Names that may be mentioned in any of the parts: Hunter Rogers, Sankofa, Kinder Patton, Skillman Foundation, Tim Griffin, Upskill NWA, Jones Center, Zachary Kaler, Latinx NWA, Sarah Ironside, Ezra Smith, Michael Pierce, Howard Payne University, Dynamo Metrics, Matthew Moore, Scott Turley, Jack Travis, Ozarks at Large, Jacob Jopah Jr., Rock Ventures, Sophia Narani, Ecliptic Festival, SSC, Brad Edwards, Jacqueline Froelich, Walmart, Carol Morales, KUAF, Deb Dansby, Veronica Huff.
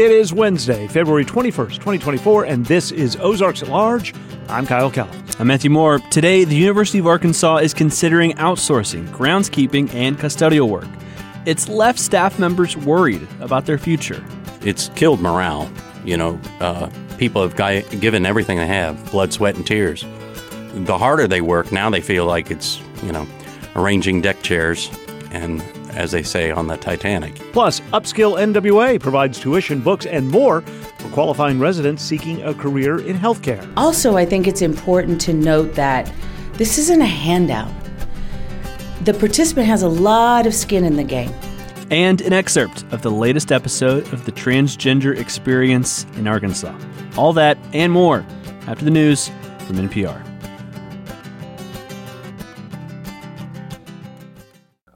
It is Wednesday, February 21st, 2024, and this is Ozarks at Large. I'm Kyle Keller. I'm Matthew Moore. Today, the University of Arkansas is considering outsourcing groundskeeping and custodial work. It's left staff members worried about their future. It's killed morale. You know, people have given everything they have, blood, sweat, and tears. The harder they work, now they feel like it's, you know, arranging deck chairs and, as they say, on the Titanic. Plus, Upskill NWA provides tuition, books, and more for qualifying residents seeking a career in healthcare. Also, I think it's important to note that this isn't a handout. The participant has a lot of skin in the game. And an excerpt of the latest episode of The Transgender Experience in Arkansas. All that and more after the news from NPR.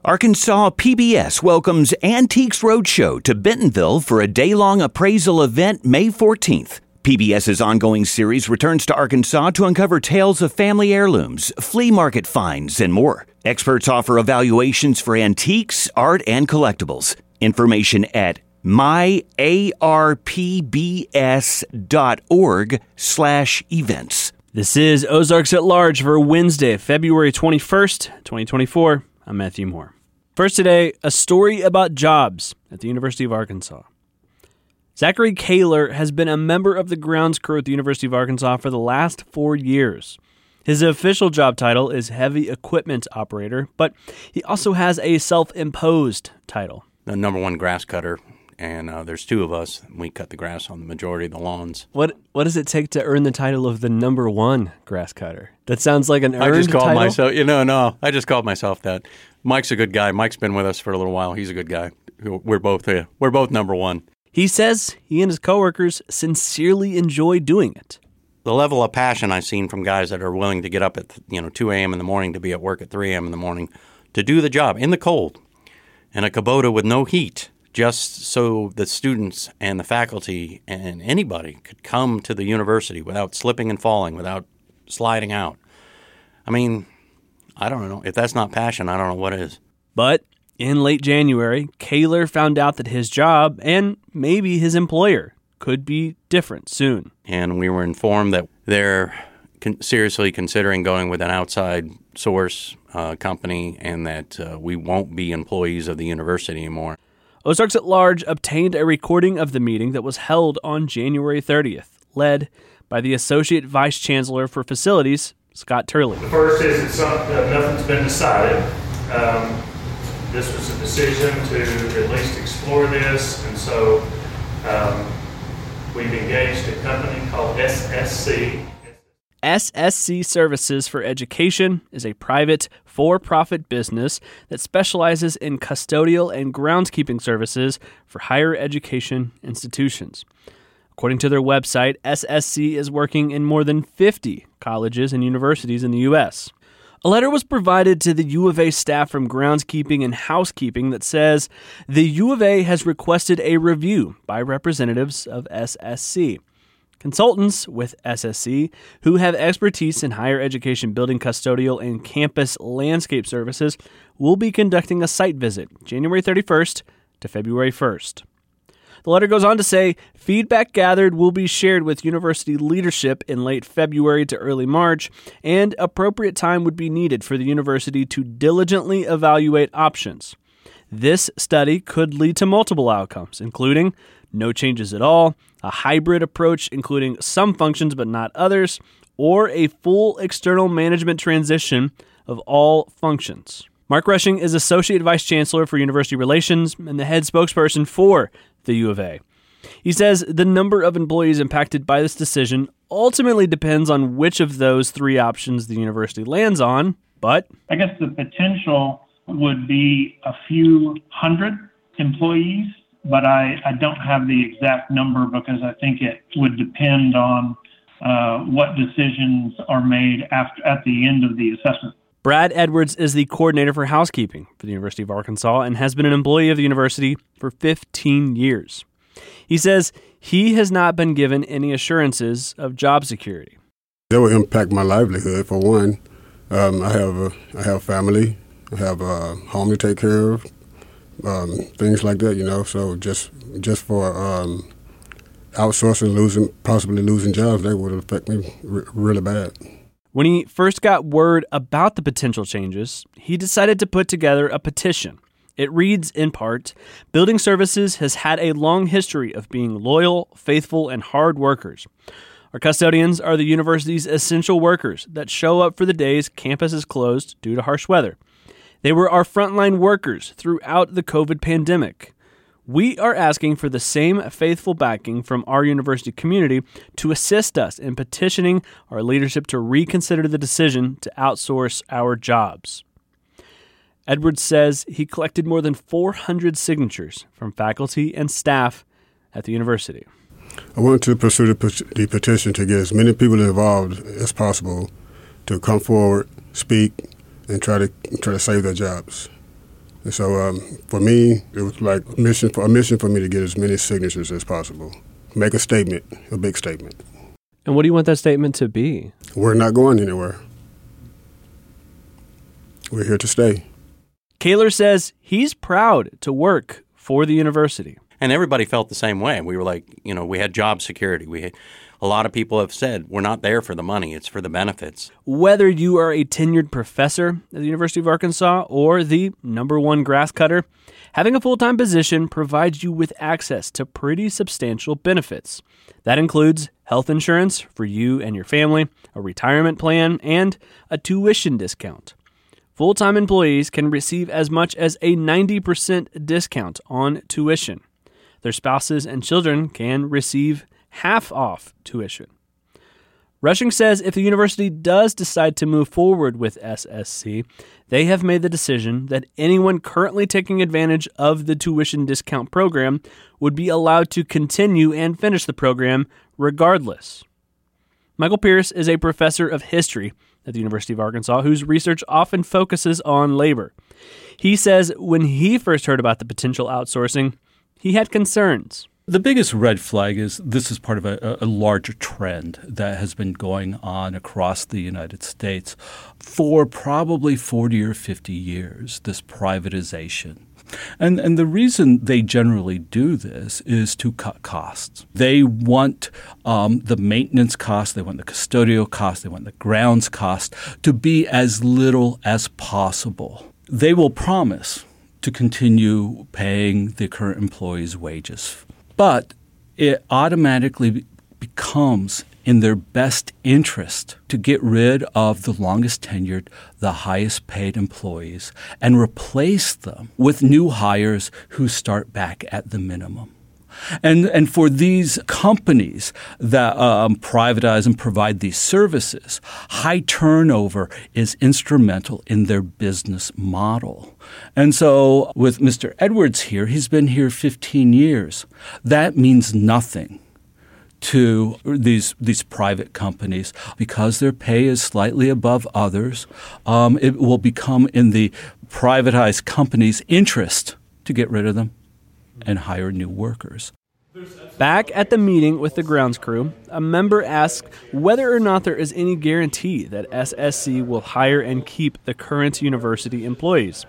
Arkansas PBS welcomes Antiques Roadshow to Bentonville for a day-long appraisal event May 14th. PBS's ongoing series returns to Arkansas to uncover tales of family heirlooms, flea market finds, and more. Experts offer evaluations for antiques, art, and collectibles. Information at myarpbs.org/events. This is Ozarks at Large for Wednesday, February 21st, 2024. I'm Matthew Moore. First today, a story about jobs at the University of Arkansas. Zachary Kaler has been a member of the grounds crew at the University of Arkansas for the last 4 years. His official job title is Heavy Equipment Operator, but he also has a self-imposed title. The number one grass cutter, and there's two of us. And we cut the grass on the majority of the lawns. What does it take to earn the title of the number one grass cutter? That sounds like an earned title. I just called myself, I just called myself that. Mike's a good guy. Mike's been with us for a little while. He's a good guy. We're both number one. He says he and his coworkers sincerely enjoy doing it. The level of passion I've seen from guys that are willing to get up at 2 a.m. in the morning to be at work at 3 a.m. in the morning to do the job in the cold in a Kubota with no heat, just so the students and the faculty and anybody could come to the university without slipping and falling, without sliding out. I mean, I don't know. If that's not passion, I don't know what is. But in late January, Kaler found out that his job and maybe his employer could be different soon. And we were informed that they're seriously considering going with an outside source company, and that we won't be employees of the university anymore. Ozarks at Large obtained a recording of the meeting that was held on January 30th, led by the Associate Vice Chancellor for Facilities, Scott Turley. The first is that nothing's been decided. This was a decision to at least explore this, and so we've engaged a company called SSC. SSC Services for Education is a private, for-profit business that specializes in custodial and groundskeeping services for higher education institutions. According to their website, SSC is working in more than 50 colleges and universities in the U.S. A letter was provided to the U of A staff from groundskeeping and housekeeping that says the U of A has requested a review by representatives of SSC. Consultants with SSC, who have expertise in higher education building custodial and campus landscape services, will be conducting a site visit January 31st to February 1st. The letter goes on to say, feedback gathered will be shared with university leadership in late February to early March, and appropriate time would be needed for the university to diligently evaluate options. This study could lead to multiple outcomes, including no changes at all, a hybrid approach including some functions but not others, or a full external management transition of all functions. Mark Rushing is Associate Vice Chancellor for University Relations and the head spokesperson for the U of A. He says the number of employees impacted by this decision ultimately depends on which of those three options the university lands on, but I guess the potential would be a few hundred employees, but I don't have the exact number because I think it would depend on what decisions are made at the end of the assessment. Brad Edwards is the coordinator for housekeeping for the University of Arkansas and has been an employee of the university for 15 years. He says he has not been given any assurances of job security. That would impact my livelihood, for one. I have family. I have a home to take care of, things like that, so just for outsourcing, possibly losing jobs, that would affect me really bad. When he first got word about the potential changes, he decided to put together a petition. It reads, in part, "Building services has had a long history of being loyal, faithful, and hard workers. Our custodians are the university's essential workers that show up for the days campus is closed due to harsh weather. They were our frontline workers throughout the COVID pandemic. We are asking for the same faithful backing from our university community to assist us in petitioning our leadership to reconsider the decision to outsource our jobs." Edwards says he collected more than 400 signatures from faculty and staff at the university. I wanted to pursue the petition to get as many people involved as possible to come forward, speak, and try to save their jobs. And so for me, it was like a mission for me to get as many signatures as possible. Make a statement, a big statement. And what do you want that statement to be? We're not going anywhere. We're here to stay. Kaylor says he's proud to work for the university. And everybody felt the same way. We were like, you know, we had job security. We had, a lot of people have said, we're not there for the money, it's for the benefits. Whether you are a tenured professor at the University of Arkansas or the number one grass cutter, having a full-time position provides you with access to pretty substantial benefits. That includes health insurance for you and your family, a retirement plan, and a tuition discount. Full-time employees can receive as much as a 90% discount on tuition. Their spouses and children can receive half off tuition. Rushing says if the university does decide to move forward with SSC, they have made the decision that anyone currently taking advantage of the tuition discount program would be allowed to continue and finish the program regardless. Michael Pierce is a professor of history at the University of Arkansas, whose research often focuses on labor. He says when he first heard about the potential outsourcing, he had concerns. The biggest red flag is this is part of a larger trend that has been going on across the United States for probably 40 or 50 years, this privatization. And the reason they generally do this is to cut costs. They want the maintenance costs, they want the custodial costs, they want the grounds costs to be as little as possible. They will promise to continue paying the current employees' wages, but it automatically becomes in their best interest to get rid of the longest tenured, the highest paid employees and replace them with new hires who start back at the minimum. And for these companies that privatize and provide these services, high turnover is instrumental in their business model. And so with Mr. Edwards here, he's been here 15 years. That means nothing to these private companies because their pay is slightly above others. It will become in the privatized company's interest to get rid of them and hire new workers. Back at the meeting with the grounds crew, a member asks whether or not there is any guarantee that SSC will hire and keep the current university employees.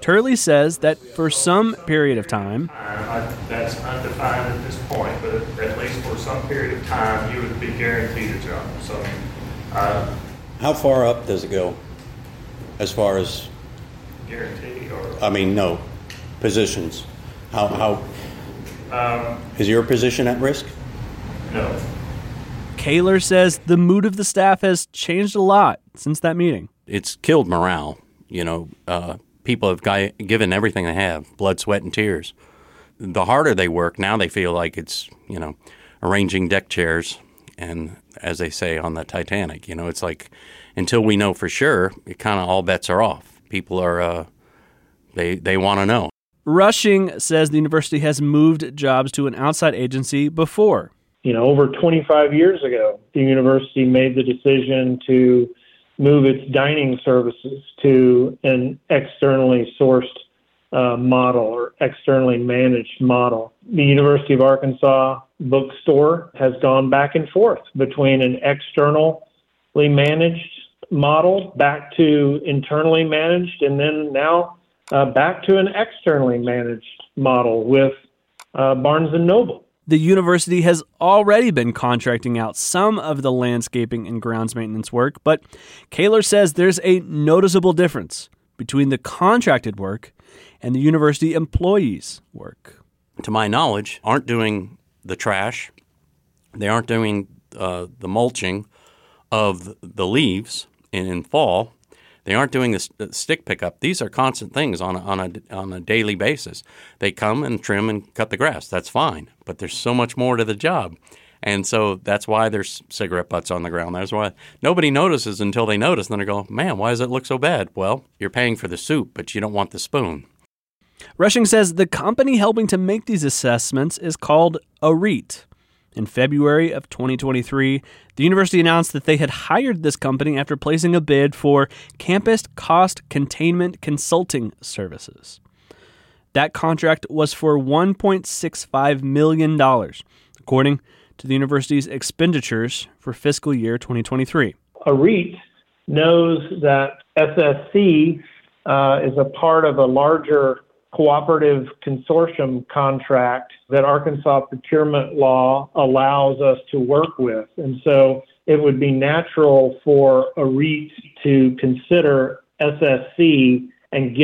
Turley says that for some period of time, that's undefined at this point, but at least for some period of time, you would be guaranteed a job. So, how far up does it go as far as guarantee? Or no positions. How is your position at risk? No. Kaylor says the mood of the staff has changed a lot since that meeting. It's killed morale. People have given everything they have, blood, sweat, and tears. The harder they work, now they feel like it's, arranging deck chairs. And as they say on the Titanic, it's like until we know for sure, it kind of all bets are off. People are, they want to know. Rushing says the university has moved jobs to an outside agency before. Over 25 years ago, the university made the decision to move its dining services to an externally sourced model or externally managed model. The University of Arkansas bookstore has gone back and forth between an externally managed model back to internally managed, and then now back to an externally managed model with Barnes & Noble. The university has already been contracting out some of the landscaping and grounds maintenance work, but Kaler says there's a noticeable difference between the contracted work and the university employees' work. To my knowledge, aren't doing the trash. They aren't doing the mulching of the leaves in fall. They aren't doing this stick pickup. These are constant things on a daily basis. They come and trim and cut the grass. That's fine, but there's so much more to the job, and so that's why there's cigarette butts on the ground. That's why nobody notices until they notice. And then they go, "Man, why does it look so bad?" Well, you're paying for the soup, but you don't want the spoon. Rushing says the company helping to make these assessments is called Arete. In February of 2023, the university announced that they had hired this company after placing a bid for campus cost containment consulting services. That contract was for $1.65 million, according to the university's expenditures for fiscal year 2023. Arete knows that SSC is a part of a larger cooperative consortium contract that Arkansas procurement law allows us to work with. And so it would be natural for Arete to consider SSC and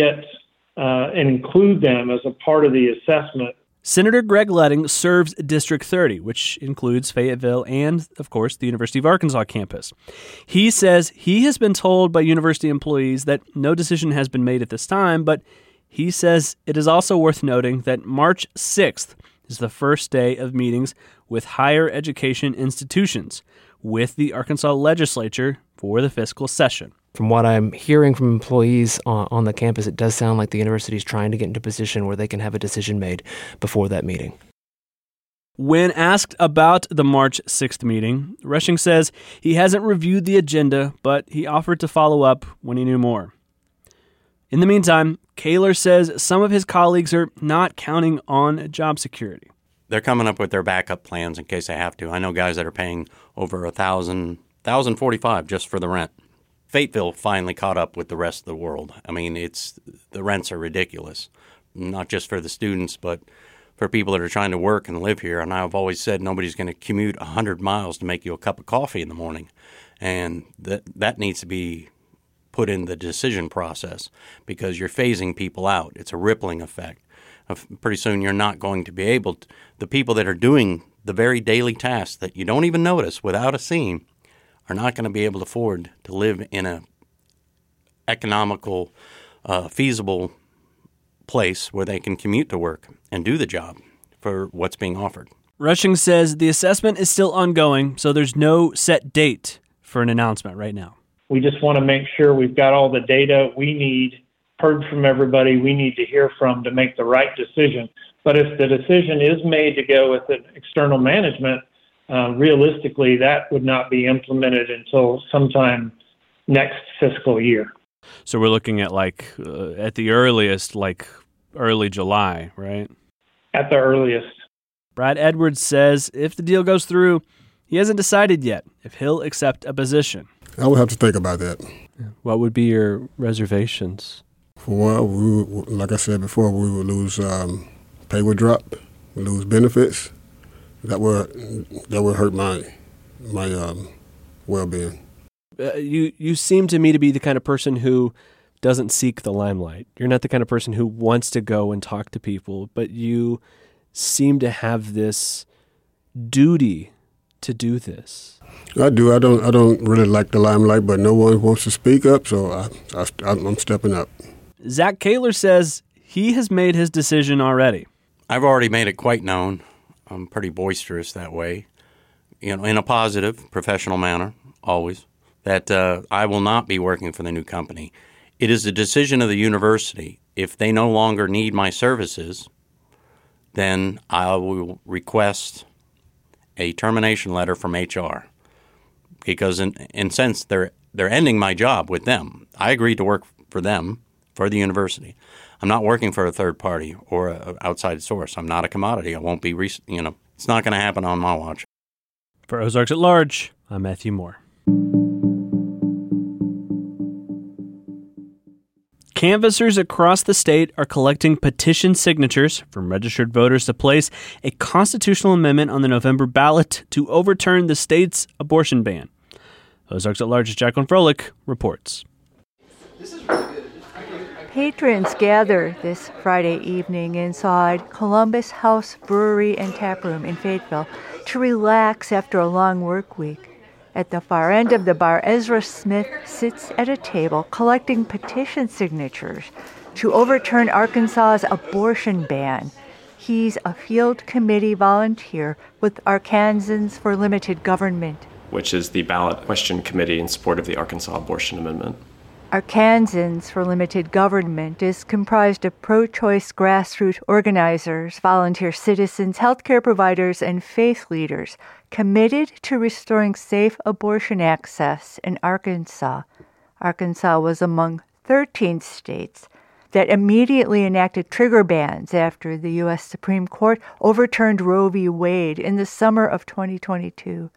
include them as a part of the assessment. Senator Greg Letting serves District 30, which includes Fayetteville and, of course, the University of Arkansas campus. He says he has been told by university employees that no decision has been made at this time, but he says it is also worth noting that March 6th is the first day of meetings with higher education institutions with the Arkansas legislature for the fiscal session. From what I'm hearing from employees on the campus, it does sound like the university is trying to get into a position where they can have a decision made before that meeting. When asked about the March 6th meeting, Rushing says he hasn't reviewed the agenda, but he offered to follow up when he knew more. In the meantime, Kaler says some of his colleagues are not counting on job security. They're coming up with their backup plans in case they have to. I know guys that are paying over $1,045 just for the rent. Fayetteville finally caught up with the rest of the world. I mean, the rents are ridiculous, not just for the students, but for people that are trying to work and live here. And I've always said nobody's going to commute 100 miles to make you a cup of coffee in the morning, and that needs to be put in the decision process, because you're phasing people out. It's a rippling effect. Pretty soon you're not going to be able to, the people that are doing the very daily tasks that you don't even notice without a scene are not going to be able to afford to live in a economical, feasible place where they can commute to work and do the job for what's being offered. Rushing says the assessment is still ongoing, so there's no set date for an announcement right now. We just want to make sure we've got all the data we need, heard from everybody we need to hear from to make the right decision. But if the decision is made to go with an external management, realistically, that would not be implemented until sometime next fiscal year. So we're looking at at the earliest, early July, right? At the earliest. Brad Edwards says if the deal goes through, he hasn't decided yet if he'll accept a position. I would have to think about that. What would be your reservations? For one, we would, like I said before, we would lose pay would drop, we lose benefits. That would hurt my well-being. You seem to me to be the kind of person who doesn't seek the limelight. You're not the kind of person who wants to go and talk to people, but you seem to have this duty to do this. I do. I don't really like the limelight, but no one wants to speak up, so I'm stepping up. Zach Kaler says he has made his decision already. I've already made it quite known. I'm pretty boisterous that way, in a positive, professional manner, always, that I will not be working for the new company. It is the decision of the university. If they no longer need my services, then I will request a termination letter from HR, because in sense they're ending my job with them. I agreed to work for them, for the university. I'm not working for a third party or an outside source. I'm not a commodity. I won't be. It's not going to happen on my watch. For Ozarks at Large, I'm Matthew Moore. Canvassers across the state are collecting petition signatures from registered voters to place a constitutional amendment on the November ballot to overturn the state's abortion ban. Ozarks at Large's Jacqueline Froelich reports. Patrons gather this Friday evening inside Columbus House Brewery and Taproom in Fayetteville to relax after a long work week. At the far end of the bar, Ezra Smith sits at a table collecting petition signatures to overturn Arkansas's abortion ban. He's a field committee volunteer with Arkansans for Limited Government, which is the ballot question committee in support of the Arkansas Abortion Amendment. Arkansans for Limited Government is comprised of pro-choice grassroots organizers, volunteer citizens, healthcare providers, and faith leaders committed to restoring safe abortion access in Arkansas. Arkansas was among 13 states that immediately enacted trigger bans after the U.S. Supreme Court overturned Roe v. Wade in the summer of 2022.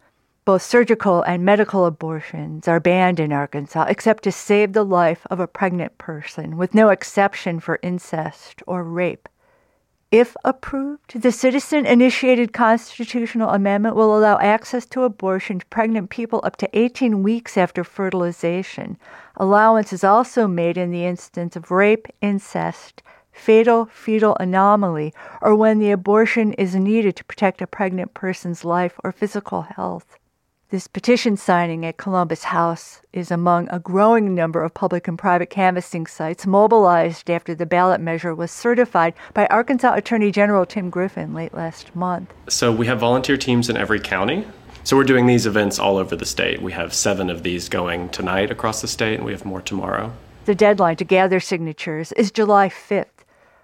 Both surgical and medical abortions are banned in Arkansas, except to save the life of a pregnant person, with no exception for incest or rape. If approved, the citizen-initiated constitutional amendment will allow access to abortion to pregnant people up to 18 weeks after fertilization. Allowance is also made in the instance of rape, incest, fatal fetal anomaly, or when the abortion is needed to protect a pregnant person's life or physical health. This petition signing at Columbus House is among a growing number of public and private canvassing sites mobilized after the ballot measure was certified by Arkansas Attorney General Tim Griffin late last month. So we have volunteer teams in every county. So we're doing these events all over the state. We have 7 of these going tonight across the state, and we have more tomorrow. The deadline to gather signatures is July 5th.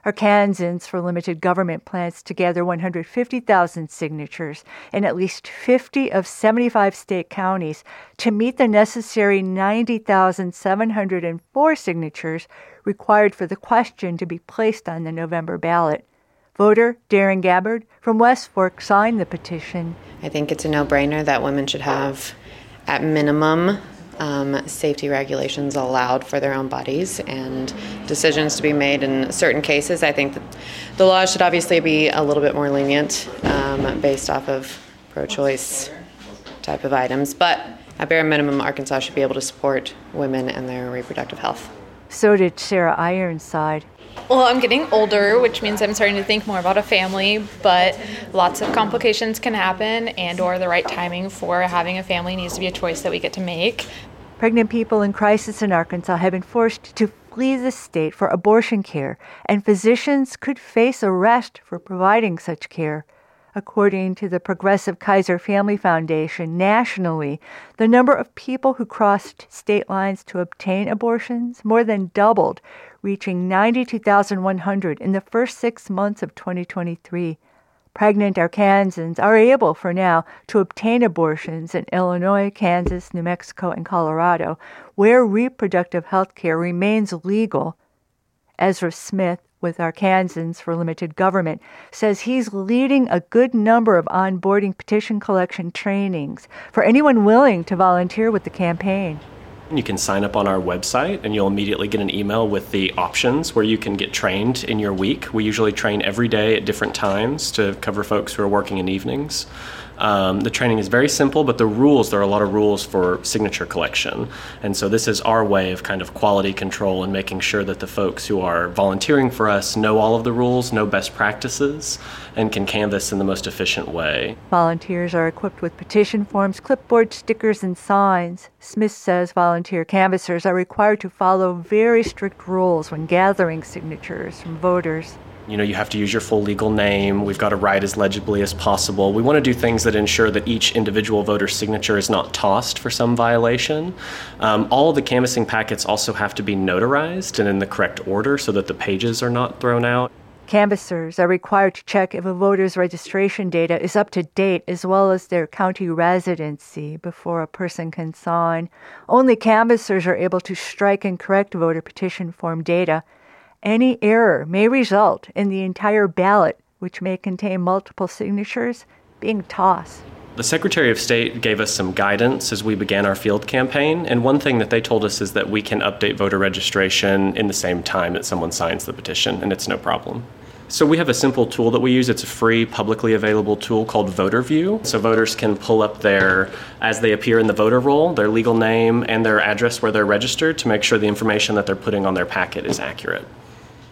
Arkansans for Limited Government plans to gather 150,000 signatures in at least 50 of 75 state counties to meet the necessary 90,704 signatures required for the question to be placed on the November ballot. Voter Darren Gabbard from West Fork signed the petition. I think it's a no-brainer that women should have, at minimum, safety regulations allowed for their own bodies and decisions to be made in certain cases. I think that the law should obviously be a little bit more lenient based off of pro-choice type of items. But at bare minimum, Arkansas should be able to support women and their reproductive health. So did Sarah Ironside. Well, I'm getting older, which means I'm starting to think more about a family, but lots of complications can happen, and or the right timing for having a family needs to be a choice that we get to make. Pregnant people in crisis in Arkansas have been forced to flee the state for abortion care, and physicians could face arrest for providing such care. According to the Progressive Kaiser Family Foundation, nationally, the number of people who crossed state lines to obtain abortions more than doubled, reaching 92,100 in the first 6 months of 2023. Pregnant Arkansans are able, for now, to obtain abortions in Illinois, Kansas, New Mexico, and Colorado, where reproductive health care remains legal. Ezra Smith, with Arkansans for Limited Government, says he's leading a good number of onboarding petition collection trainings for anyone willing to volunteer with the campaign. You can sign up on our website, and you'll immediately get an email with the options where you can get trained in your week. We usually train every day at different times to cover folks who are working in evenings. The training is very simple, but the rules, there are a lot of rules for signature collection. And so this is our way of kind of quality control and making sure that the folks who are volunteering for us know all of the rules, know best practices, and can canvass in the most efficient way. Volunteers are equipped with petition forms, clipboard stickers, and signs. Smith says volunteer canvassers are required to follow very strict rules when gathering signatures from voters. You know, you have to use your full legal name. We've got to write as legibly as possible. We want to do things that ensure that each individual voter's signature is not tossed for some violation. All of the canvassing packets also have to be notarized and in the correct order so that the pages are not thrown out. Canvassers are required to check if a voter's registration data is up to date as well as their county residency before a person can sign. Only canvassers are able to strike and correct voter petition form data. Any error may result in the entire ballot, which may contain multiple signatures, being tossed. The Secretary of State gave us some guidance as we began our field campaign, and one thing that they told us is that we can update voter registration in the same time that someone signs the petition, and it's no problem. So we have a simple tool that we use. It's a free, publicly available tool called VoterView. So voters can pull up their, as they appear in the voter roll, their legal name and their address where they're registered to make sure the information that they're putting on their packet is accurate.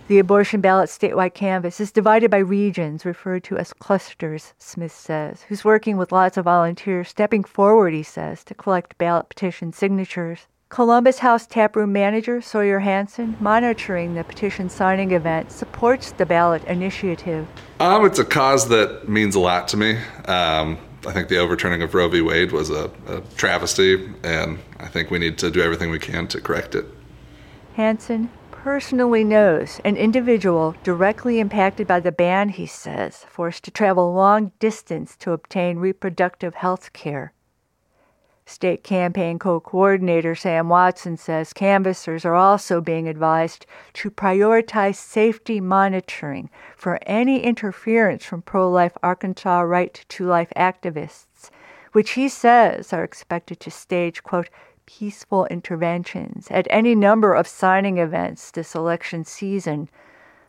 The abortion ballot statewide canvas is divided by regions, referred to as clusters, Smith says, who's working with lots of volunteers stepping forward, he says, to collect ballot petition signatures. Columbus House Taproom manager Sawyer Hansen, monitoring the petition signing event, supports the ballot initiative. It's a cause that means a lot to me. I think the overturning of Roe v. Wade was a travesty, and I think we need to do everything we can to correct it. Hansen personally knows an individual directly impacted by the ban, he says, forced to travel long distance to obtain reproductive health care. State campaign co-coordinator Sam Watson says canvassers are also being advised to prioritize safety monitoring for any interference from pro-life Arkansas Right to Life activists, which he says are expected to stage, quote, peaceful interventions at any number of signing events this election season.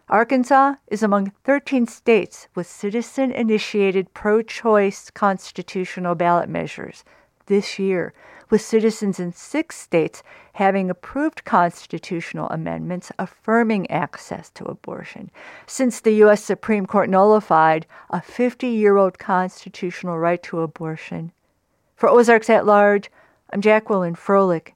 Arkansas is among 13 states with citizen-initiated pro-choice constitutional ballot measures this year, with citizens in 6 states having approved constitutional amendments affirming access to abortion, since the U.S. Supreme Court nullified a 50-year-old constitutional right to abortion. For Ozarks at Large, I'm Jacqueline Froelich.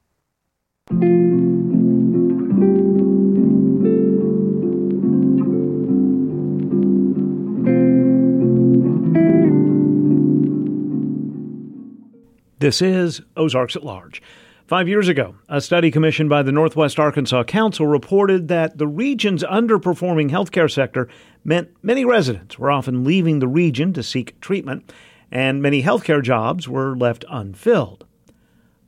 This is Ozarks at Large. 5 years ago, a study commissioned by the Northwest Arkansas Council reported that the region's underperforming healthcare sector meant many residents were often leaving the region to seek treatment, and many healthcare jobs were left unfilled.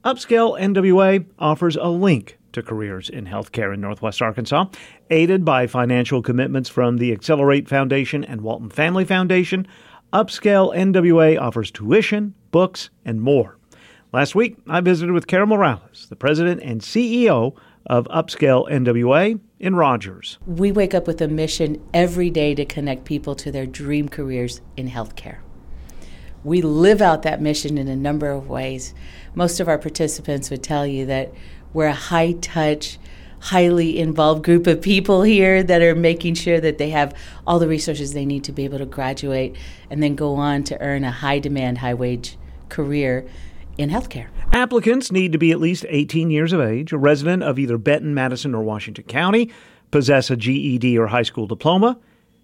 Upskill NWA offers a link to careers in healthcare in Northwest Arkansas, aided by financial commitments from the Accelerate Foundation and Walton Family Foundation. Upskill NWA offers tuition, books, and more. Last week, I visited with Carol Morales, the president and CEO of Upskill NWA in Rogers. We wake up with a mission every day to connect people to their dream careers in healthcare. We live out that mission in a number of ways. Most of our participants would tell you that we're a high-touch, highly involved group of people here that are making sure that they have all the resources they need to be able to graduate and then go on to earn a high-demand, high-wage career in healthcare. Applicants need to be at least 18 years of age, a resident of either Benton, Madison, or Washington County, possess a GED or high school diploma,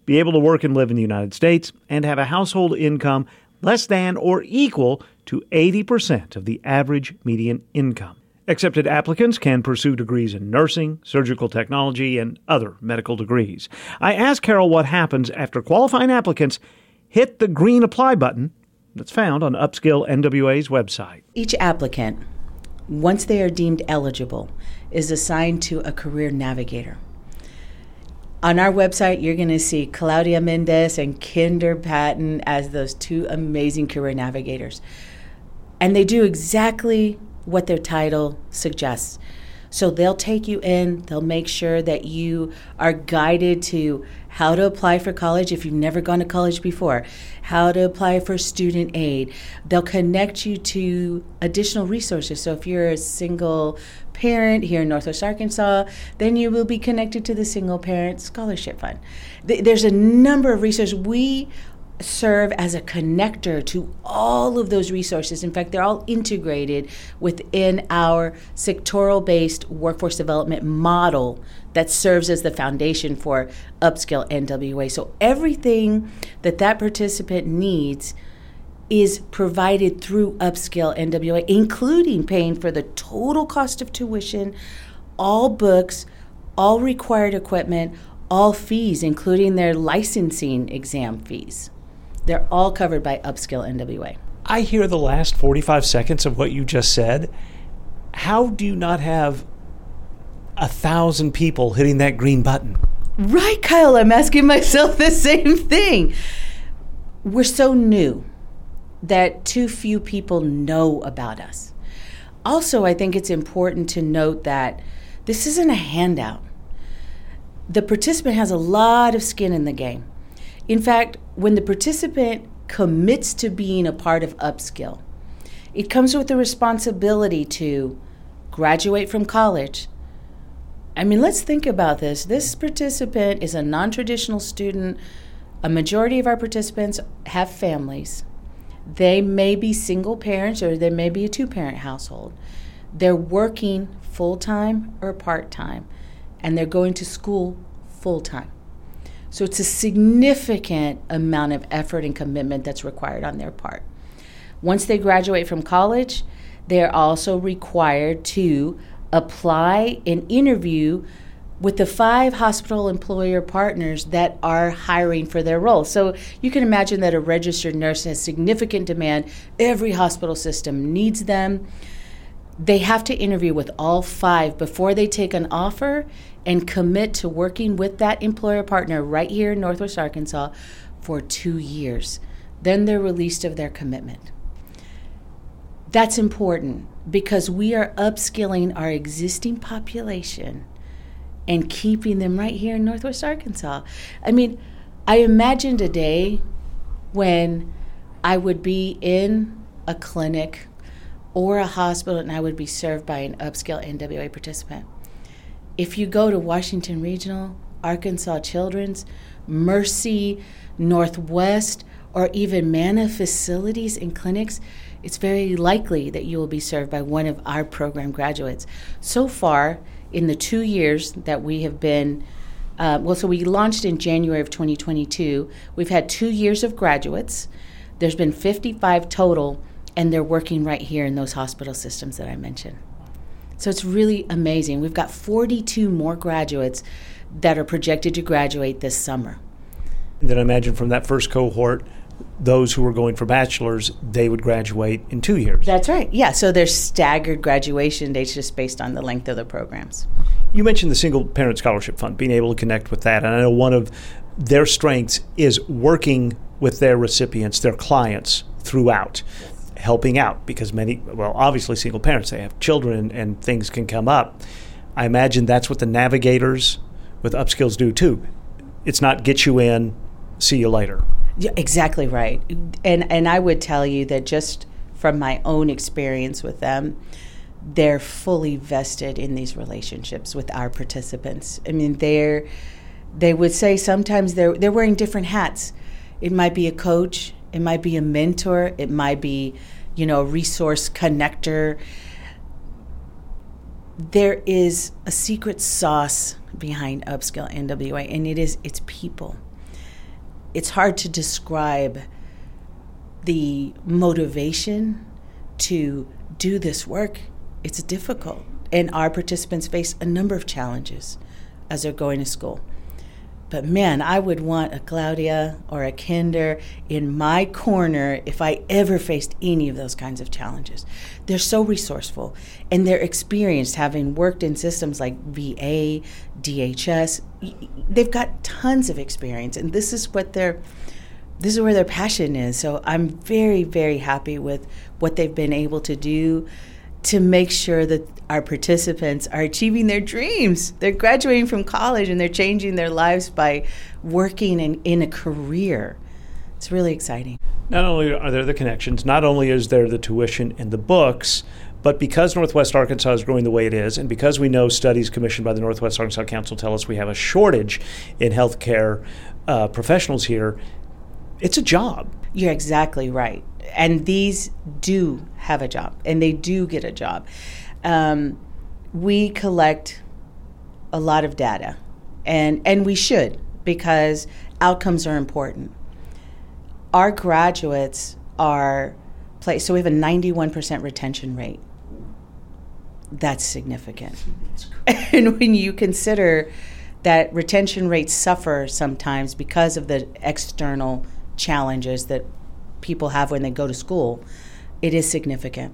be able to work and live in the United States, and have a household income less than or equal to 80% of the average median income. Accepted applicants can pursue degrees in nursing, surgical technology, and other medical degrees. I asked Carol what happens after qualifying applicants hit the green apply button that's found on Upskill NWA's website. Each applicant, once they are deemed eligible, is assigned to a career navigator. On our website, you're going to see Claudia Mendez and Kinder Patton as those two amazing career navigators. And they do exactly what their title suggests. So they'll take you in, they'll make sure that you are guided to how to apply for college if you've never gone to college before, how to apply for student aid. They'll connect you to additional resources. So if you're a single parent here in Northwest Arkansas, then you will be connected to the Single Parent Scholarship Fund. There's a number of resources. We serve as a connector to all of those resources. In fact, they're all integrated within our sectoral-based workforce development model that serves as the foundation for Upskill NWA. So everything that participant needs is provided through Upskill NWA, including paying for the total cost of tuition, all books, all required equipment, all fees, including their licensing exam fees. They're all covered by Upskill NWA. I hear the last 45 seconds of what you just said. How do you not have 1,000 people hitting that green button? Right, Kyle, I'm asking myself the same thing. We're so new. that too few people know about us. Also, I think it's important to note that this isn't a handout. The participant has a lot of skin in the game. In fact, when the participant commits to being a part of Upskill, it comes with the responsibility to graduate from college. I mean, let's think about this. This participant is a non-traditional student. A majority of our participants have families. They may be single parents or they may be a two-parent household. They're working full-time or part-time, and they're going to school full-time. So it's a significant amount of effort and commitment that's required on their part. Once they graduate from college, they're also required to apply and interview with the 5 hospital employer partners that are hiring for their role. So you can imagine that a registered nurse has significant demand. Every hospital system needs them. They have to interview with all 5 before they take an offer and commit to working with that employer partner right here in Northwest Arkansas for 2 years. Then they're released of their commitment. That's important because we are upskilling our existing population and keeping them right here in Northwest Arkansas. I mean, I imagined a day when I would be in a clinic or a hospital and I would be served by an Upskill NWA participant. If you go to Washington Regional, Arkansas Children's, Mercy, Northwest, or even MANA facilities and clinics, it's very likely that you will be served by one of our program graduates. So far, in the 2 years that we have been, so we launched in January of 2022. We've had 2 years of graduates. There's been 55 total, and they're working right here in those hospital systems that I mentioned. So it's really amazing. We've got 42 more graduates that are projected to graduate this summer. And then I imagine from that first cohort, those who were going for bachelor's, they would graduate in 2 years. That's right. Yeah, so there's staggered graduation dates just based on the length of the programs. You mentioned the Single Parent Scholarship Fund, being able to connect with that. And I know one of their strengths is working with their recipients, their clients throughout, helping out because many, well, obviously single parents, they have children and things can come up. I imagine that's what the navigators with Upskills do too. It's not get you in, see you later. Yeah, exactly right. And I would tell you that just from my own experience with them, they're fully vested in these relationships with our participants. I mean, they would say sometimes they're wearing different hats. It might be a coach, it might be a mentor, it might be, you know, a resource connector. There is a secret sauce behind Upskill NWA, and it's people. It's hard to describe the motivation to do this work. It's difficult. And our participants face a number of challenges as they're going to school. But man, I would want a Claudia or a Kinder in my corner if I ever faced any of those kinds of challenges. They're so resourceful and they're experienced, having worked in systems like VA, DHS. They've got tons of experience, and this is where their passion is. So I'm very, very happy with what they've been able to do to make sure that our participants are achieving their dreams. They're graduating from college and they're changing their lives by working in a career. It's really exciting. Not only are there the connections, not only is there the tuition and the books, but because Northwest Arkansas is growing the way it is, and because we know studies commissioned by the Northwest Arkansas Council tell us we have a shortage in healthcare professionals here, it's a job. You're exactly right. And these do have a job, and they do get a job. We collect a lot of data, and we should, because outcomes are important. Our graduates are placed, so we have a 91% retention rate. That's significant. And when you consider that retention rates suffer sometimes because of the external challenges that people have when they go to school, it is significant.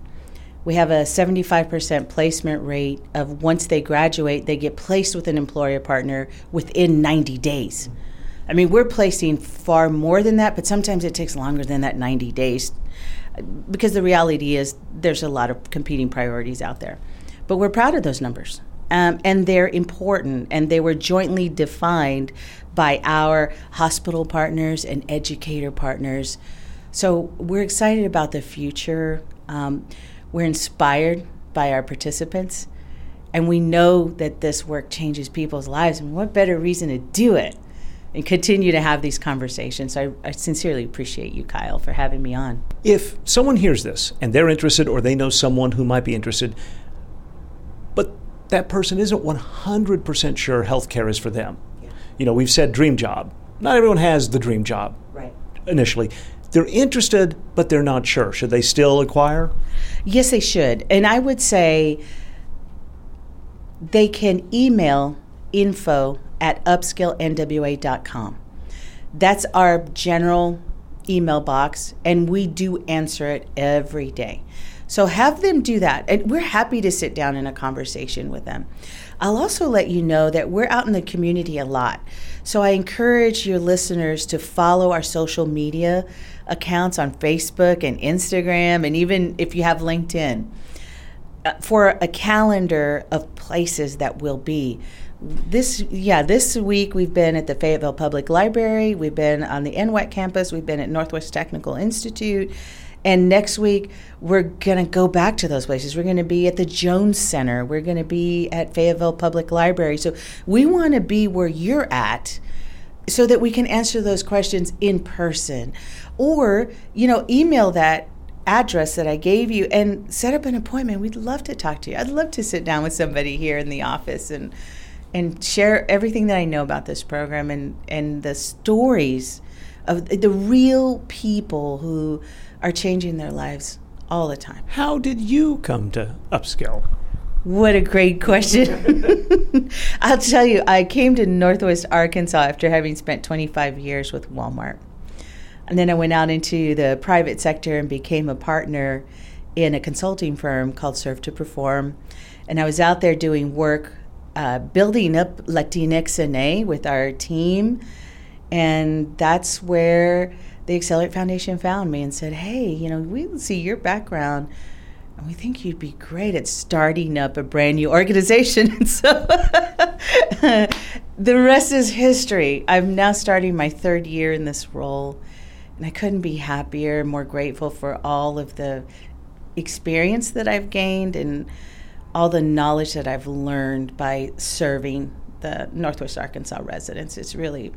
We have a 75% placement rate of once they graduate, they get placed with an employer partner within 90 days. I mean, we're placing far more than that, but sometimes it takes longer than that 90 days because the reality is there's a lot of competing priorities out there. But we're proud of those numbers, and they're important, and they were jointly defined by our hospital partners and educator partners. So we're excited about the future. We're inspired by our participants, and we know that this work changes people's lives, and what better reason to do it and continue to have these conversations. So I sincerely appreciate you, Kyle, for having me on. If someone hears this and they're interested or they know someone who might be interested, but that person isn't 100% sure healthcare is for them. Yeah. You know, we've said dream job. Not everyone has the dream job initially. They're interested, but they're not sure. Should they still acquire? Yes, they should. And I would say they can email info@upskillnwa.com. That's our general email box, and we do answer it every day. So have them do that, and we're happy to sit down in a conversation with them. I'll also let you know that we're out in the community a lot, so I encourage your listeners to follow our social media accounts on Facebook and Instagram, and even if you have LinkedIn, for a calendar of places that will be. This week we've been at the Fayetteville Public Library, we've been on the NWAC campus, we've been at Northwest Technical Institute, and next week we're going to go back to those places. We're going to be at the Jones Center, we're going to be at Fayetteville Public Library. So we want to be where you're at so that we can answer those questions in person. Or, you know, email that address that I gave you and set up an appointment. We'd love to talk to you. I'd love to sit down with somebody here in the office and share everything that I know about this program and the stories of the real people who are changing their lives all the time. How did you come to Upskill? What a great question. I'll tell you, I came to Northwest Arkansas after having spent 25 years with Walmart. And then I went out into the private sector and became a partner in a consulting firm called Serve to Perform. And I was out there doing work, building up Latinx NWA with our team. And that's where the Accelerate Foundation found me and said, hey, you know, we see your background, and we think you'd be great at starting up a brand new organization. And so the rest is history. I'm now starting my third year in this role. And I couldn't be happier, more grateful for all of the experience that I've gained and all the knowledge that I've learned by serving the Northwest Arkansas residents. It's really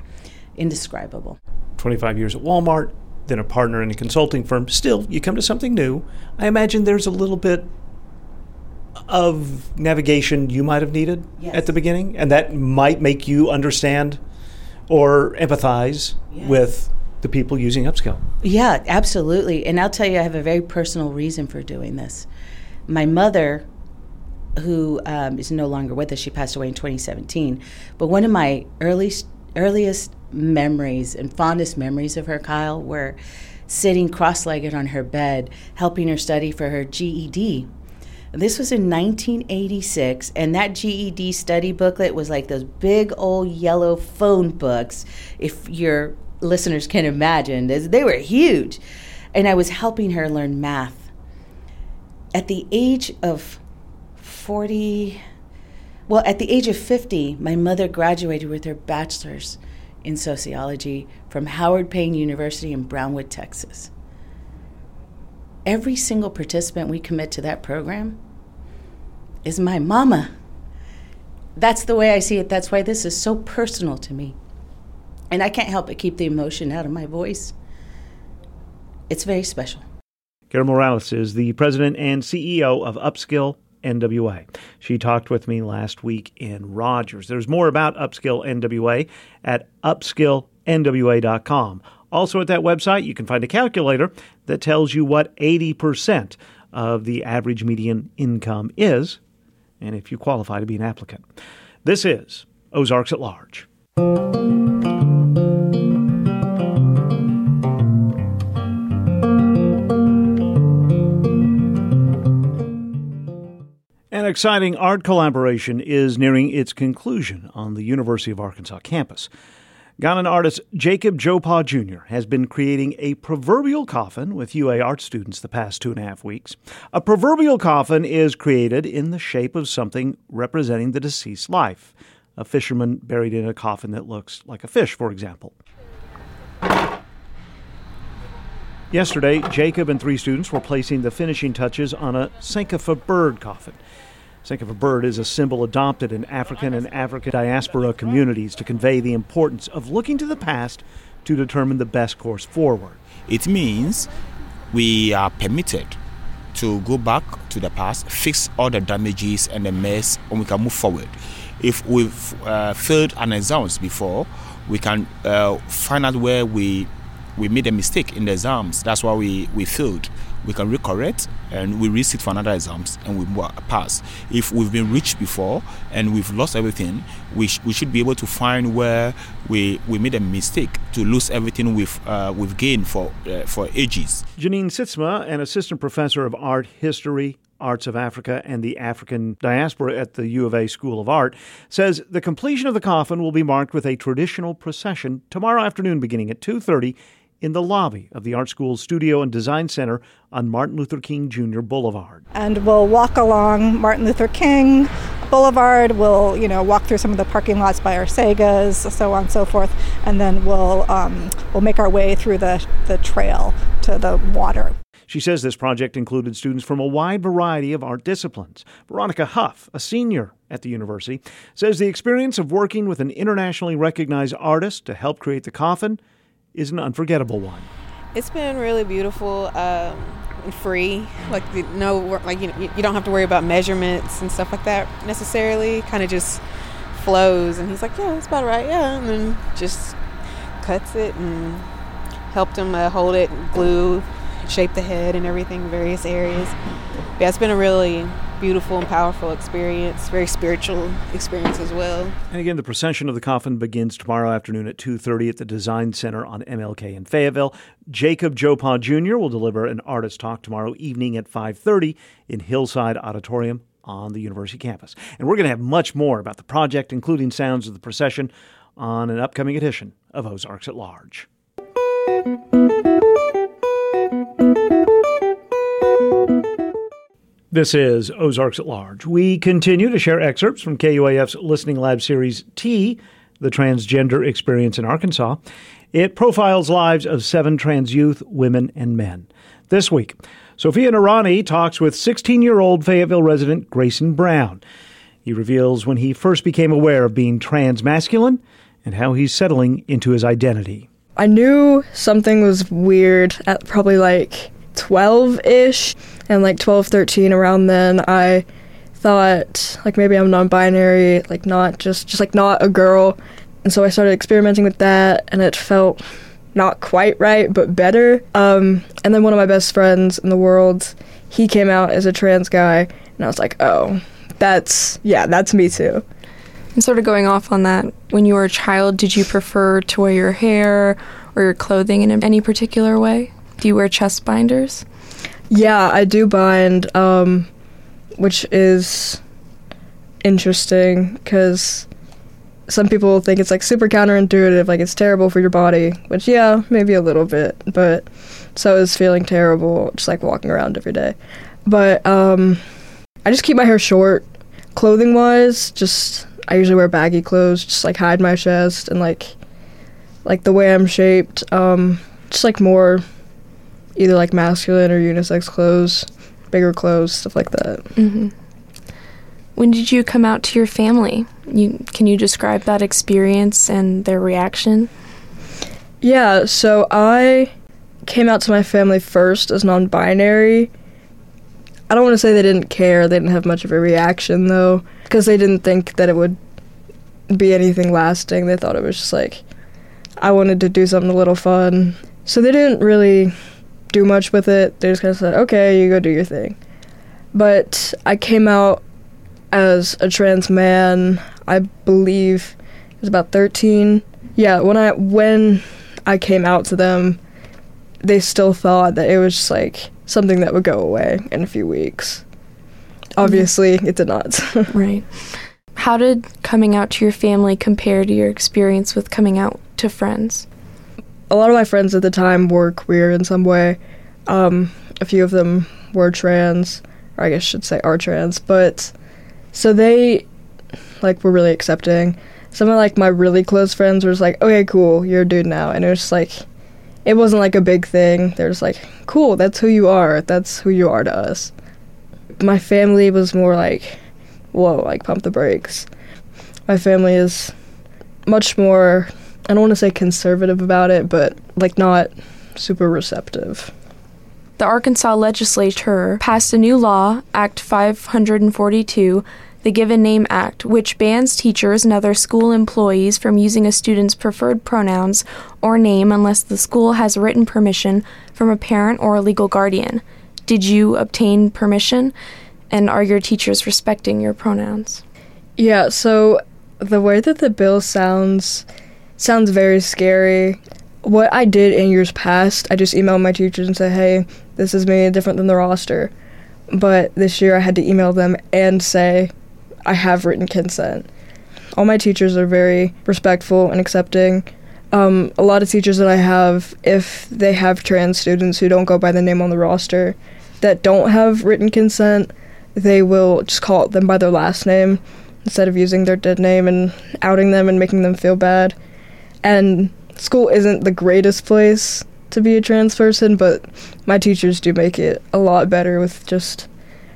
indescribable. 25 years at Walmart, then a partner in a consulting firm. Still, you come to something new. I imagine there's a little bit of navigation you might have needed at the beginning, and that might make you understand or empathize with the people using Upskill. Yeah, absolutely. And I'll tell you, I have a very personal reason for doing this. My mother, who is no longer with us, she passed away in 2017, but one of my earliest memories and fondest memories of her, Kyle, were sitting cross-legged on her bed, helping her study for her GED. This was in 1986, and that GED study booklet was like those big old yellow phone books, if you're listeners can imagine. They were huge. And I was helping her learn math. At the age of 50, my mother graduated with her bachelor's in sociology from Howard Payne University in Brownwood, Texas. Every single participant we commit to that program is my mama. That's the way I see it. That's why this is so personal to me. And I can't help but keep the emotion out of my voice. It's very special. Karen Morales is the president and CEO of Upskill NWA. She talked with me last week in Rogers. There's more about Upskill NWA at upskillnwa.com. Also at that website, you can find a calculator that tells you what 80% of the average median income is, and if you qualify to be an applicant. This is Ozarks at Large. An exciting art collaboration is nearing its conclusion on the University of Arkansas campus. Ghanaian artist Jacob Jopah Jr. has been creating a proverbial coffin with UA art students the past 2.5 weeks. A proverbial coffin is created in the shape of something representing the deceased's life. A fisherman buried in a coffin that looks like a fish, for example. Yesterday, Jacob and 3 students were placing the finishing touches on a Sankofa bird coffin. Sankofa bird is a symbol adopted in African and African diaspora communities to convey the importance of looking to the past to determine the best course forward. It means we are permitted to go back to the past, fix all the damages and the mess, and we can move forward. If we've failed an exams before, we can find out where we made a mistake in the exams. That's why we failed. We can recorrect and we resit for another exams and we pass. If we've been rich before and we've lost everything, we should be able to find where we made a mistake to lose everything we've gained for ages. Janine Sitzma, an assistant professor of art history, Arts of Africa and the African Diaspora at the U of A School of Art, says the completion of the coffin will be marked with a traditional procession tomorrow afternoon beginning at 2:30 in the lobby of the Art School's Studio and Design Center on Martin Luther King Jr. Boulevard. And we'll walk along Martin Luther King Boulevard, we'll walk through some of the parking lots by our Segas, so on and so forth, and then we'll make our way through the trail to the water. She says this project included students from a wide variety of art disciplines. Veronica Huff, a senior at the university, says the experience of working with an internationally recognized artist to help create the coffin is an unforgettable one. It's been really beautiful, and free. You don't have to worry about measurements and stuff like that necessarily. Kind of just flows. And he's like, yeah, that's about right, yeah. And then just cuts it and helped him hold it and glue, shape the head and everything, various areas. Yeah, it's been a really beautiful and powerful experience, very spiritual experience as well. And again, the procession of the coffin begins tomorrow afternoon at 2:30 at the Design Center on MLK in Fayetteville. Jacob Jopah Jr. will deliver an artist talk tomorrow evening at 5:30 in Hillside Auditorium on the university campus. And we're going to have much more about the project, including sounds of the procession, on an upcoming edition of Ozarks at Large. This is Ozarks at Large. We continue to share excerpts from KUAF's Listening Lab Series T, The Transgender Experience in Arkansas. It profiles lives of 7 trans youth, women, and men. This week, Sophia Narani talks with 16-year-old Fayetteville resident Grayson Brown. He reveals when he first became aware of being trans masculine and how he's settling into his identity. I knew something was weird at probably 12-ish, and 12, 13, around then, I thought, maybe I'm non-binary, not just not a girl, and so I started experimenting with that, and it felt not quite right, but better, and then one of my best friends in the world, he came out as a trans guy, and I was like, oh, that's me too. And sort of going off on that, when you were a child, did you prefer to wear your hair or your clothing in any particular way? Do you wear chest binders? Yeah, I do bind, which is interesting because some people think it's super counterintuitive, it's terrible for your body, which, yeah, maybe a little bit, but so is feeling terrible, just walking around every day. But I just keep my hair short. Clothing-wise, I usually wear baggy clothes, just hide my chest and like the way I'm shaped, just more either masculine or unisex clothes, bigger clothes, stuff like that. Mm-hmm. When did you come out to your family? Can you describe that experience and their reaction? Yeah, so I came out to my family first as non-binary. I don't want to say they didn't care. They didn't have much of a reaction, though, because they didn't think that it would be anything lasting. They thought it was just I wanted to do something a little fun. So they didn't really do much with it. They just kind of said, okay, you go do your thing. But I came out as a trans man, I believe it was about 13. Yeah, when I came out to them, they still thought that it was just something that would go away in a few weeks. Obviously, It did not. Right. How did coming out to your family compare to your experience with coming out to friends? A lot of my friends at the time were queer in some way. A few of them were trans, or I guess I should say are trans, but so they were really accepting. Some of my really close friends were just like, okay, cool, you're a dude now. And it was just it wasn't a big thing. They were just like, cool, that's who you are. That's who you are to us. My family was more whoa, pump the brakes. My family is much more, I don't want to say conservative about it, but not super receptive. The Arkansas legislature passed a new law, Act 542, the Given Name Act, which bans teachers and other school employees from using a student's preferred pronouns or name unless the school has written permission from a parent or a legal guardian. Did you obtain permission? And are your teachers respecting your pronouns? Yeah, so the way that the bill sounds very scary. What I did in years past, I just emailed my teachers and said, hey, this is me, different than the roster. But this year I had to email them and say, I have written consent. All my teachers are very respectful and accepting. A lot of teachers that I have, if they have trans students who don't go by the name on the roster that don't have written consent, they will just call them by their last name instead of using their dead name and outing them and making them feel bad. And school isn't the greatest place to be a trans person, but my teachers do make it a lot better with just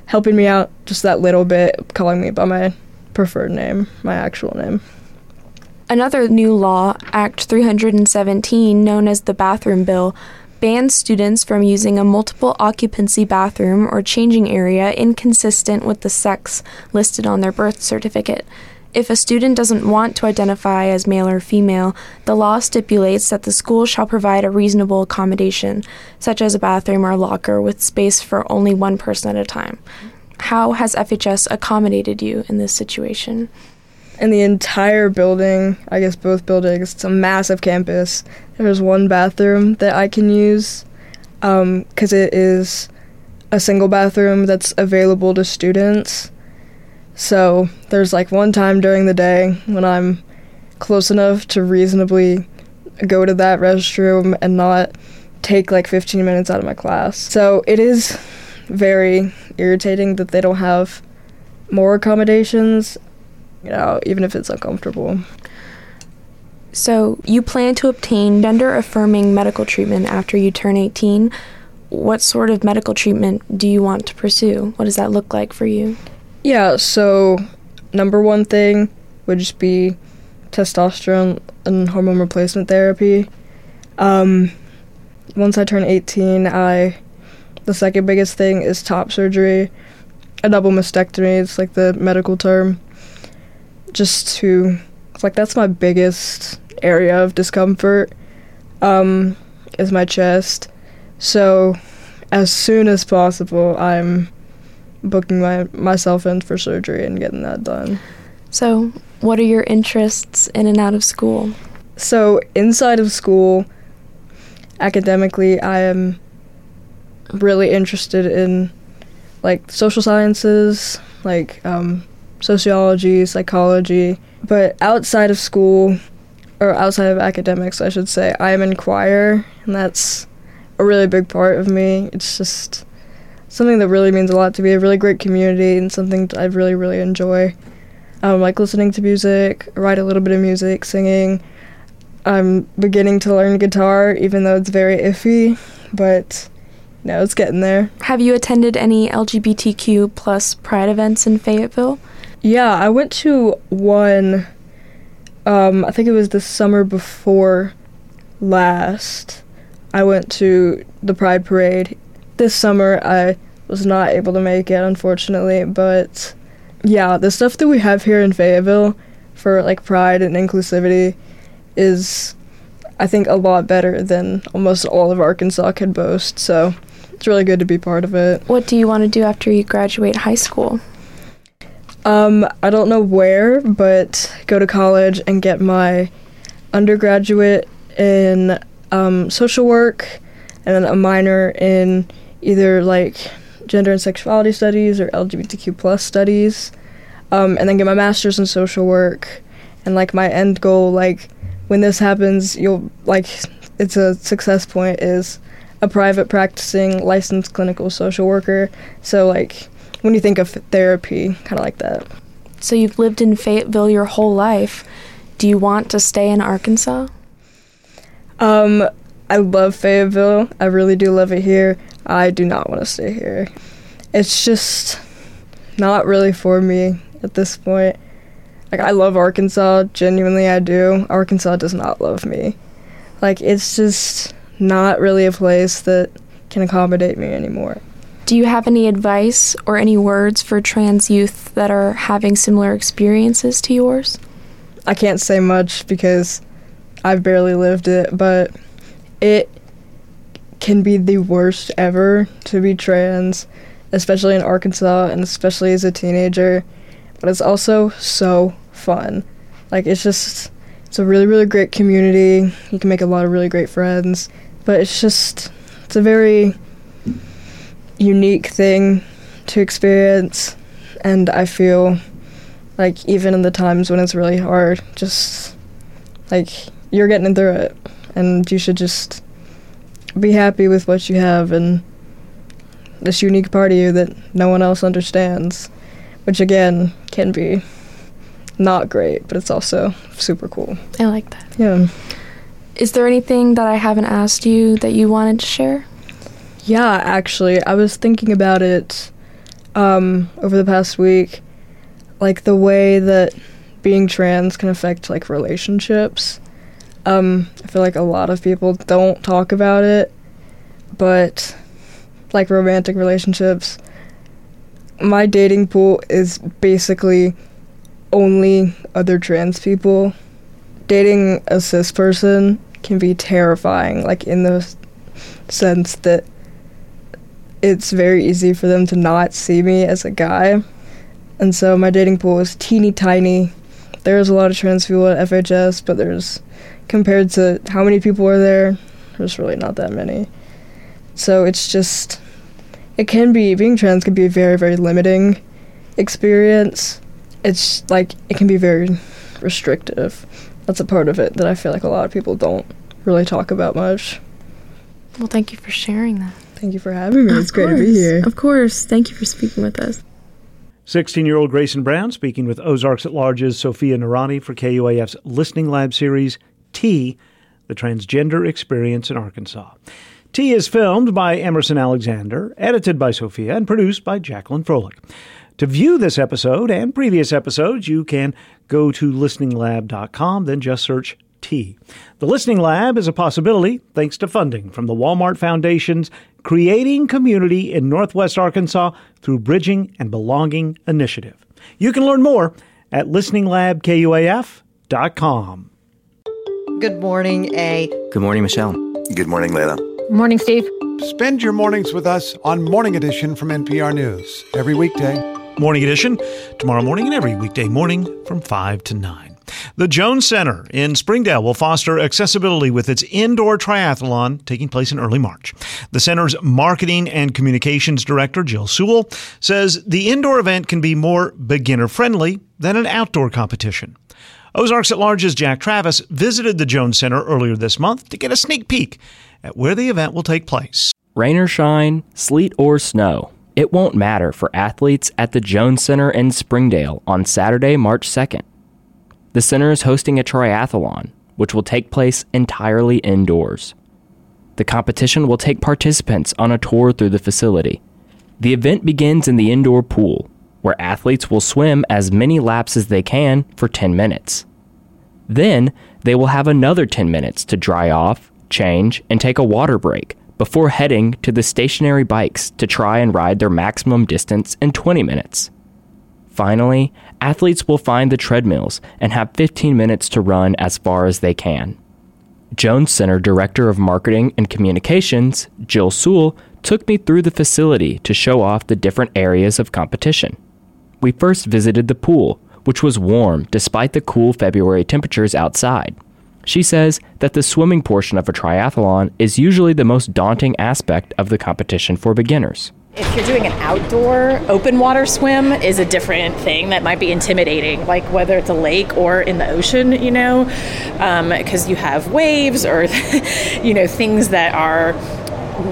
helping me out just that little bit, calling me by my preferred name, my actual name. Another new law, Act 317, known as the Bathroom Bill, bans students from using a multiple occupancy bathroom or changing area inconsistent with the sex listed on their birth certificate. If a student doesn't want to identify as male or female, the law stipulates that the school shall provide a reasonable accommodation, such as a bathroom or locker with space for only one person at a time. How has FHS accommodated you in this situation? In the entire building, I guess both buildings, it's a massive campus. There's one bathroom that I can use because it is a single bathroom that's available to students. So there's one time during the day when I'm close enough to reasonably go to that restroom and not take 15 minutes out of my class. So it is very irritating that they don't have more accommodations, even if it's uncomfortable. So you plan to obtain gender-affirming medical treatment after you turn 18. What sort of medical treatment do you want to pursue? What does that look like for you? Yeah, so number one thing would just be testosterone and hormone replacement therapy. Once I turn 18, the second biggest thing is top surgery, a double mastectomy, it's the medical term, just to... that's my biggest area of discomfort is my chest. So as soon as possible, I'm booking myself in for surgery and getting that done. So what are your interests in and out of school? So inside of school, academically, I am really interested in social sciences, sociology, psychology. But outside of school, or outside of academics, I should say, I am in choir, and that's a really big part of me. It's just something that really means a lot to me, a really great community, and something I really, really enjoy. Listening to music, write a little bit of music, singing. I'm beginning to learn guitar, even though it's very iffy, but it's getting there. Have you attended any LGBTQ+ pride events in Fayetteville? Yeah, I went to one, I think it was the summer before last. I went to the Pride Parade. This summer I was not able to make it, unfortunately, but yeah, the stuff that we have here in Fayetteville for pride and inclusivity is, I think, a lot better than almost all of Arkansas could boast, so it's really good to be part of it. What do you want to do after you graduate high school? I don't know where, but go to college and get my undergraduate in social work and then a minor in either gender and sexuality studies or LGBTQ+ studies, and then get my master's in social work, and my end goal when this happens, you'll, like, it's a success point is a private practicing licensed clinical social worker. So, like, when you think of therapy, kind of like that. So you've lived in Fayetteville your whole life. Do you want to stay in Arkansas? I love Fayetteville. I really do love it here. I do not want to stay here. It's just not really for me at this point. Like, I love Arkansas, genuinely I do. Arkansas does not love me. Like, it's just not really a place that can accommodate me anymore. Do you have any advice or any words for trans youth that are having similar experiences to yours? I can't say much because I've barely lived it, but it can be the worst ever to be trans, especially in Arkansas and especially as a teenager. But it's also so fun. Like, it's a really, really great community. You can make a lot of really great friends. But it's a very unique thing to experience. And I feel like even in the times when it's really hard, just, like, you're getting through it. And you should just be happy with what you have and this unique part of you that no one else understands, which again can be not great, but it's also super cool. I like that. Yeah. Is there anything that I haven't asked you that you wanted to share? Yeah, actually, I was thinking about it over the past week, like the way that being trans can affect, like, relationships. I feel like a lot of people don't talk about it, but, like, romantic relationships. My dating pool is basically only other trans people. Dating a cis person can be terrifying, like, in the sense that it's very easy for them to not see me as a guy. And so my dating pool is teeny tiny. There's a lot of trans people at FHS, but there's, compared to how many people are there, there's really not that many. So it's just, being trans can be a very, very limiting experience. It's like, it can be very restrictive. That's a part of it that I feel like a lot of people don't really talk about much. Well, thank you for sharing that. Thank you for having me. It's great to be here. Of course. Thank you for speaking with us. 16-year-old Grayson Brown speaking with Ozarks at Large's Sophia Narani for KUAF's Listening Lab series, T, The Transgender Experience in Arkansas. T is filmed by Emerson Alexander, edited by Sophia, and produced by Jacqueline Froelich. To view this episode and previous episodes, you can go to listeninglab.com, then just search T. The Listening Lab is a possibility thanks to funding from the Walmart Foundation's Creating Community in Northwest Arkansas through Bridging and Belonging initiative. You can learn more at listeninglabkuaf.com. Good morning, A. Good morning, Michelle. Good morning, Layla. Morning, Steve. Spend your mornings with us on Morning Edition from NPR News every weekday. Morning Edition, tomorrow morning and every weekday morning from 5 to 9. The Jones Center in Springdale will foster accessibility with its indoor triathlon taking place in early March. The center's marketing and communications director, Jill Sewell, says the indoor event can be more beginner-friendly than an outdoor competition. Ozarks at Large's Jack Travis visited the Jones Center earlier this month to get a sneak peek at where the event will take place. Rain or shine, sleet or snow, it won't matter for athletes at the Jones Center in Springdale on Saturday, March 2nd. The center is hosting a triathlon, which will take place entirely indoors. The competition will take participants on a tour through the facility. The event begins in the indoor pool, where athletes will swim as many laps as they can for 10 minutes. Then, they will have another 10 minutes to dry off, change, and take a water break before heading to the stationary bikes to try and ride their maximum distance in 20 minutes. Finally, athletes will find the treadmills and have 15 minutes to run as far as they can. Jones Center Director of Marketing and Communications, Jill Sewell, took me through the facility to show off the different areas of competition. We first visited the pool, which was warm despite the cool February temperatures outside. She says that the swimming portion of a triathlon is usually the most daunting aspect of the competition for beginners. If you're doing an outdoor open water swim is a different thing that might be intimidating, like whether it's a lake or in the ocean, you know, because you have waves or, you know, things that are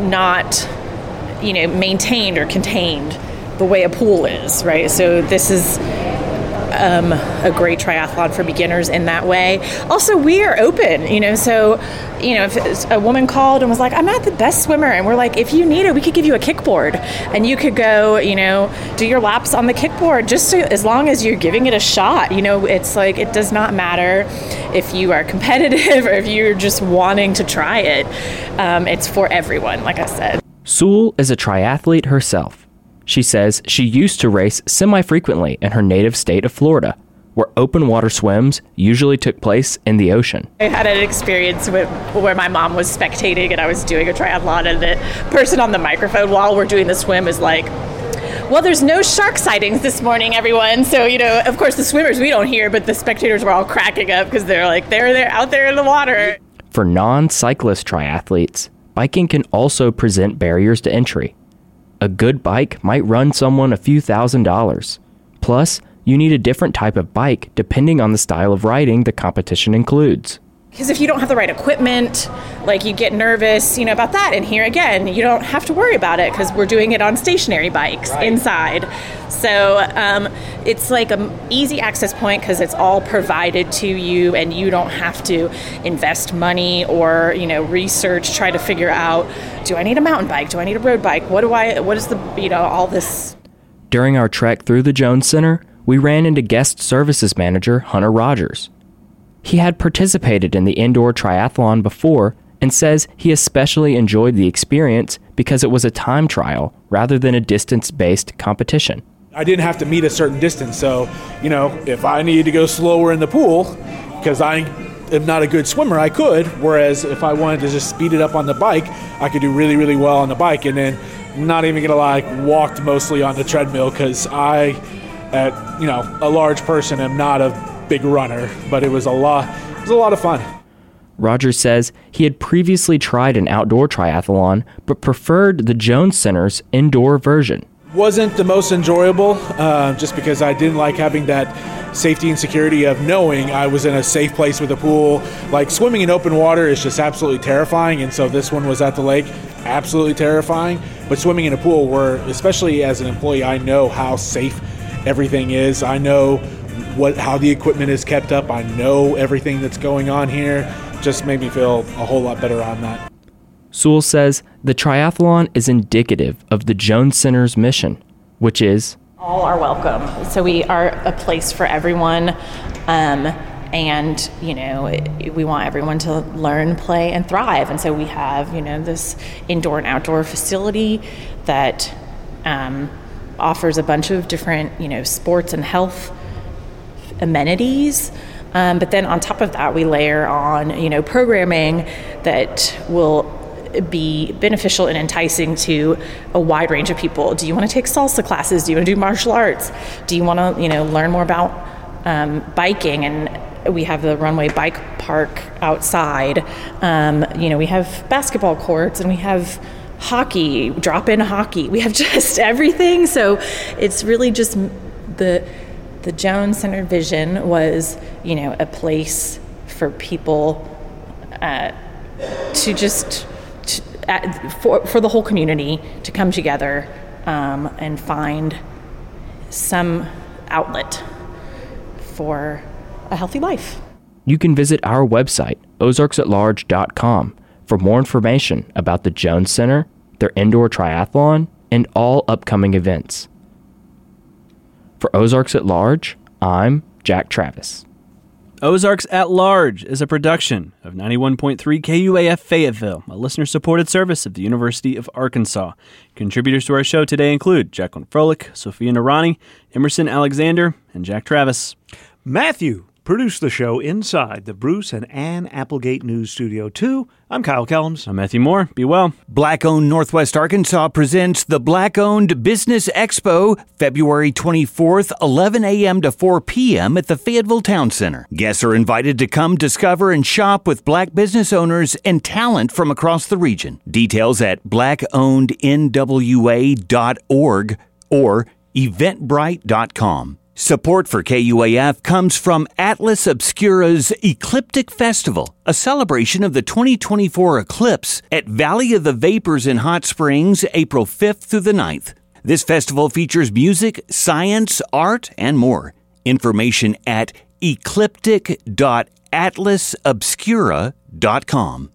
not, you know, maintained or contained the way a pool is, right? So this is a great triathlon for beginners in that way. Also, we are open, you know, so, you know, if a woman called and was like, I'm not the best swimmer, and we're like, if you need it, we could give you a kickboard and you could go, you know, do your laps on the kickboard, just to, as long as you're giving it a shot. You know, it's like, it does not matter if you are competitive or if you're just wanting to try it. It's for everyone, like I said. Sewell is a triathlete herself. She says she used to race semi-frequently in her native state of Florida, where open water swims usually took place in the ocean. I had an experience where my mom was spectating and I was doing a triathlon, and the person on the microphone while we're doing the swim is like, well, there's no shark sightings this morning, everyone. So, you know, of course the swimmers we don't hear, but the spectators were all cracking up because they're like, they're out there in the water. For non-cyclist triathletes, biking can also present barriers to entry. A good bike might run someone a few $1,000s. Plus, you need a different type of bike depending on the style of riding the competition includes. Because if you don't have the right equipment, like you get nervous, you know, about that. And here again, you don't have to worry about it because we're doing it on stationary bikes inside. So it's like an easy access point because it's all provided to you and you don't have to invest money or, you know, research, try to figure out, do I need a mountain bike? Do I need a road bike? What is the, you know, all this. During our trek through the Jones Center, we ran into guest services manager Hunter Rogers. He had participated in the indoor triathlon before and says he especially enjoyed the experience because it was a time trial rather than a distance-based competition. I didn't have to meet a certain distance, so, you know, if I needed to go slower in the pool because I am not a good swimmer, I could, whereas if I wanted to just speed it up on the bike, I could do really, really well on the bike. And then, not even going to lie, walked mostly on the treadmill because I, at, you know, a large person, am not a big runner, but it was a lot of fun. Rogers says he had previously tried an outdoor triathlon but preferred the Jones Center's indoor version. Wasn't the most enjoyable just because I didn't like having that safety and security of knowing I was in a safe place with a pool. Like swimming in open water is just absolutely terrifying, and so this one was at the lake, absolutely terrifying. But swimming in a pool, where especially as an employee, I know how safe everything is. I know how the equipment is kept up. I know everything that's going on here. Just made me feel a whole lot better on that. Sewell says the triathlon is indicative of the Jones Center's mission, which is all are welcome. So we are a place for everyone. And, you know, we want everyone to learn, play, and thrive. And so we have, you know, this indoor and outdoor facility that offers a bunch of different, you know, sports and health amenities, but then on top of that we layer on, you know, programming that will be beneficial and enticing to a wide range of people. Do you want to take salsa classes? Do you want to do martial arts? Do you want to, you know, learn more about biking? And we have the runway bike park outside. You know, we have basketball courts and we have hockey, drop-in hockey. We have just everything. So it's really just the Jones Center vision was, you know, a place for people for the whole community to come together and find some outlet for a healthy life. You can visit our website, ozarksatlarge.com, for more information about the Jones Center, their indoor triathlon, and all upcoming events. For Ozarks at Large, I'm Jack Travis. Ozarks at Large is a production of 91.3 KUAF Fayetteville, a listener-supported service of the University of Arkansas. Contributors to our show today include Jacqueline Froelich, Sophia Narani, Emerson Alexander, and Jack Travis. Matthew Produced the show inside the Bruce and Ann Applegate News Studio 2. I'm Kyle Kellums. I'm Matthew Moore. Be well. Black-Owned Northwest Arkansas presents the Black-Owned Business Expo, February 24th, 11 a.m. to 4 p.m. at the Fayetteville Town Center. Guests are invited to come discover and shop with black business owners and talent from across the region. Details at blackownednwa.org or eventbrite.com. Support for KUAF comes from Atlas Obscura's Ecliptic Festival, a celebration of the 2024 eclipse at Valley of the Vapors in Hot Springs, April 5th through the 9th. This festival features music, science, art, and more. Information at ecliptic.atlasobscura.com.